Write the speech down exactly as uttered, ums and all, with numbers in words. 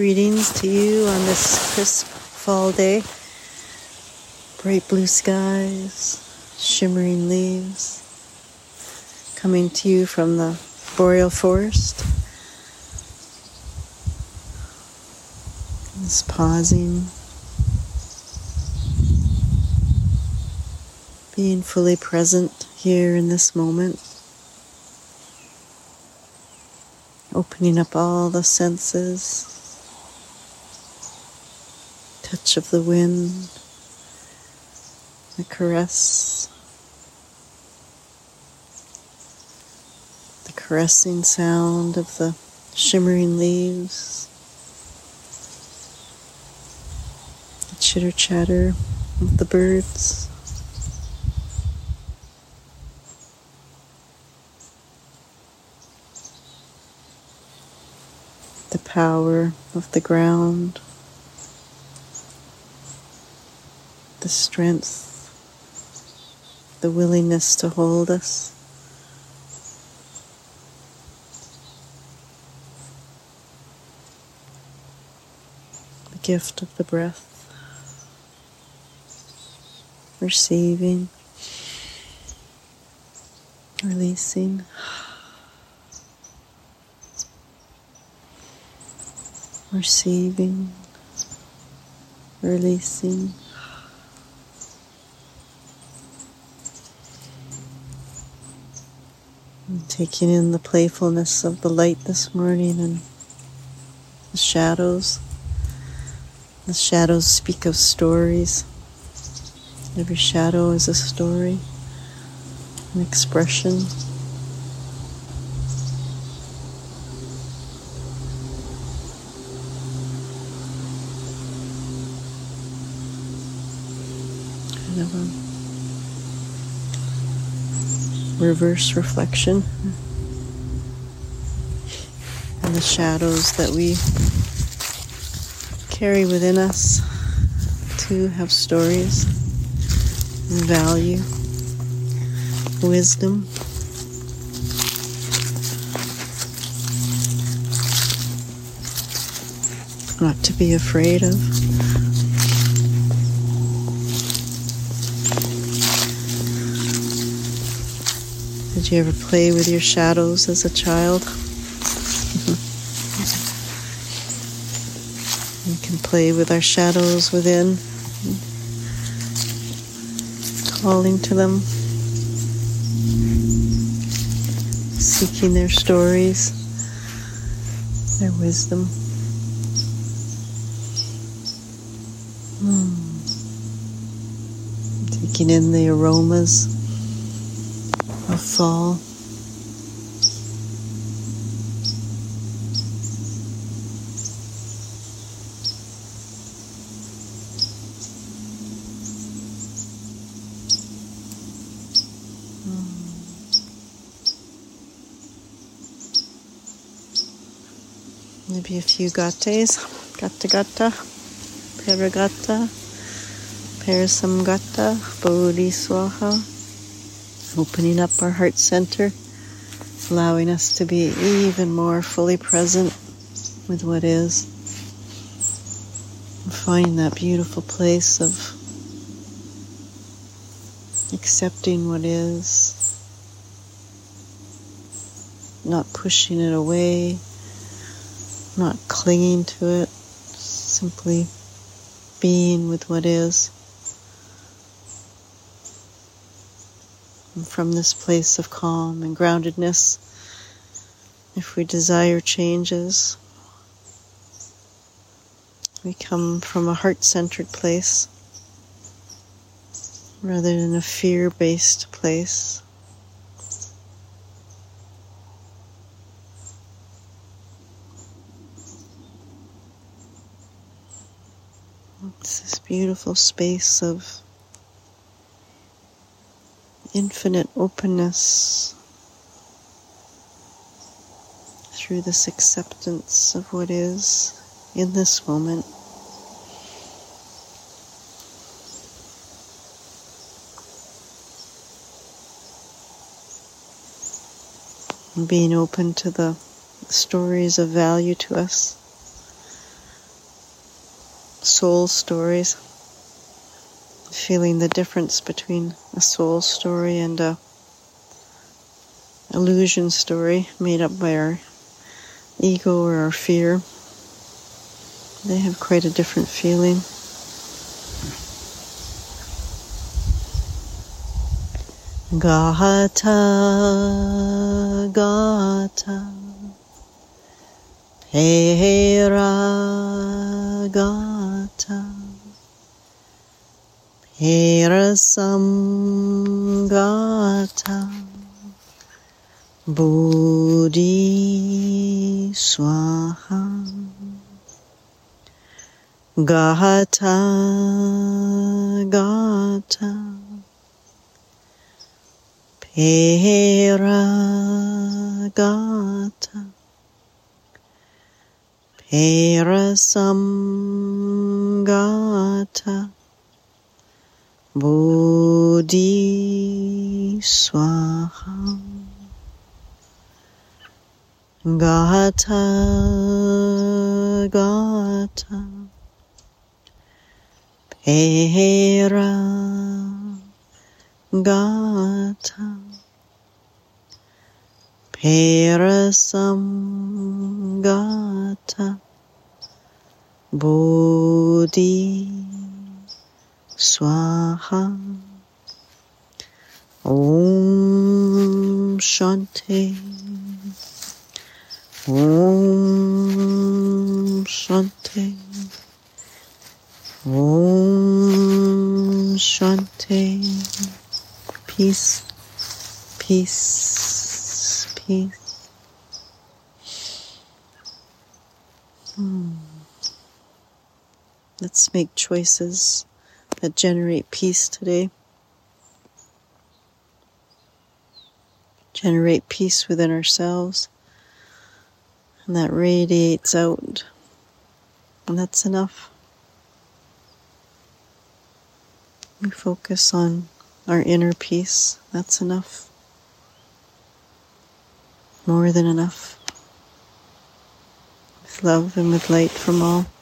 Greetings to you on this crisp fall day. Bright blue skies, shimmering leaves, coming to you from the boreal forest. Just pausing, being fully present here in this moment. Opening up all the senses, touch of the wind, the caress, the caressing sound of the shimmering leaves, the chitter-chatter of the birds. The power of the ground, the strength, the willingness to hold us, the gift of the breath, receiving, releasing. Receiving, releasing, and taking in the playfulness of the light this morning and the shadows. The shadows speak of stories. Every shadow is a story, an expression. Of a reverse reflection, and the shadows that we carry within us too have stories, value, wisdom. Not to be afraid of. Did you ever play with your shadows as a child? We can play with our shadows within, calling to them, seeking their stories, their wisdom. Hmm. Taking in the aromas of fall, maybe a few gates, gata gata, paragate parasamgate bodhi svaha. Opening up our heart center, allowing us to be even more fully present with what is. And finding that beautiful place of accepting what is, not pushing it away, not clinging to it, simply being with what is. And from this place of calm and groundedness, if we desire changes, we come from a heart-centered place rather than a fear-based place. It's this beautiful space of infinite openness through this acceptance of what is in this moment. And being open to the stories of value to us, soul stories, feeling the difference between a soul story and a illusion story made up by our ego or our fear. They have quite a different feeling. Gata, gata, paragata, parasamgate bodhi svaha. Gata, gata, paragata, parasamgate bodhi svaha. Gata, gata, paragata, parasamgate bodhi svaha. Om Shanti. Om Shanti. Om Shanti. Peace, peace, peace. Hmm. Let's make choices that generate peace today. Generate peace within ourselves. And that radiates out, and that's enough. We focus on our inner peace, that's enough. More than enough. With love and with light from all.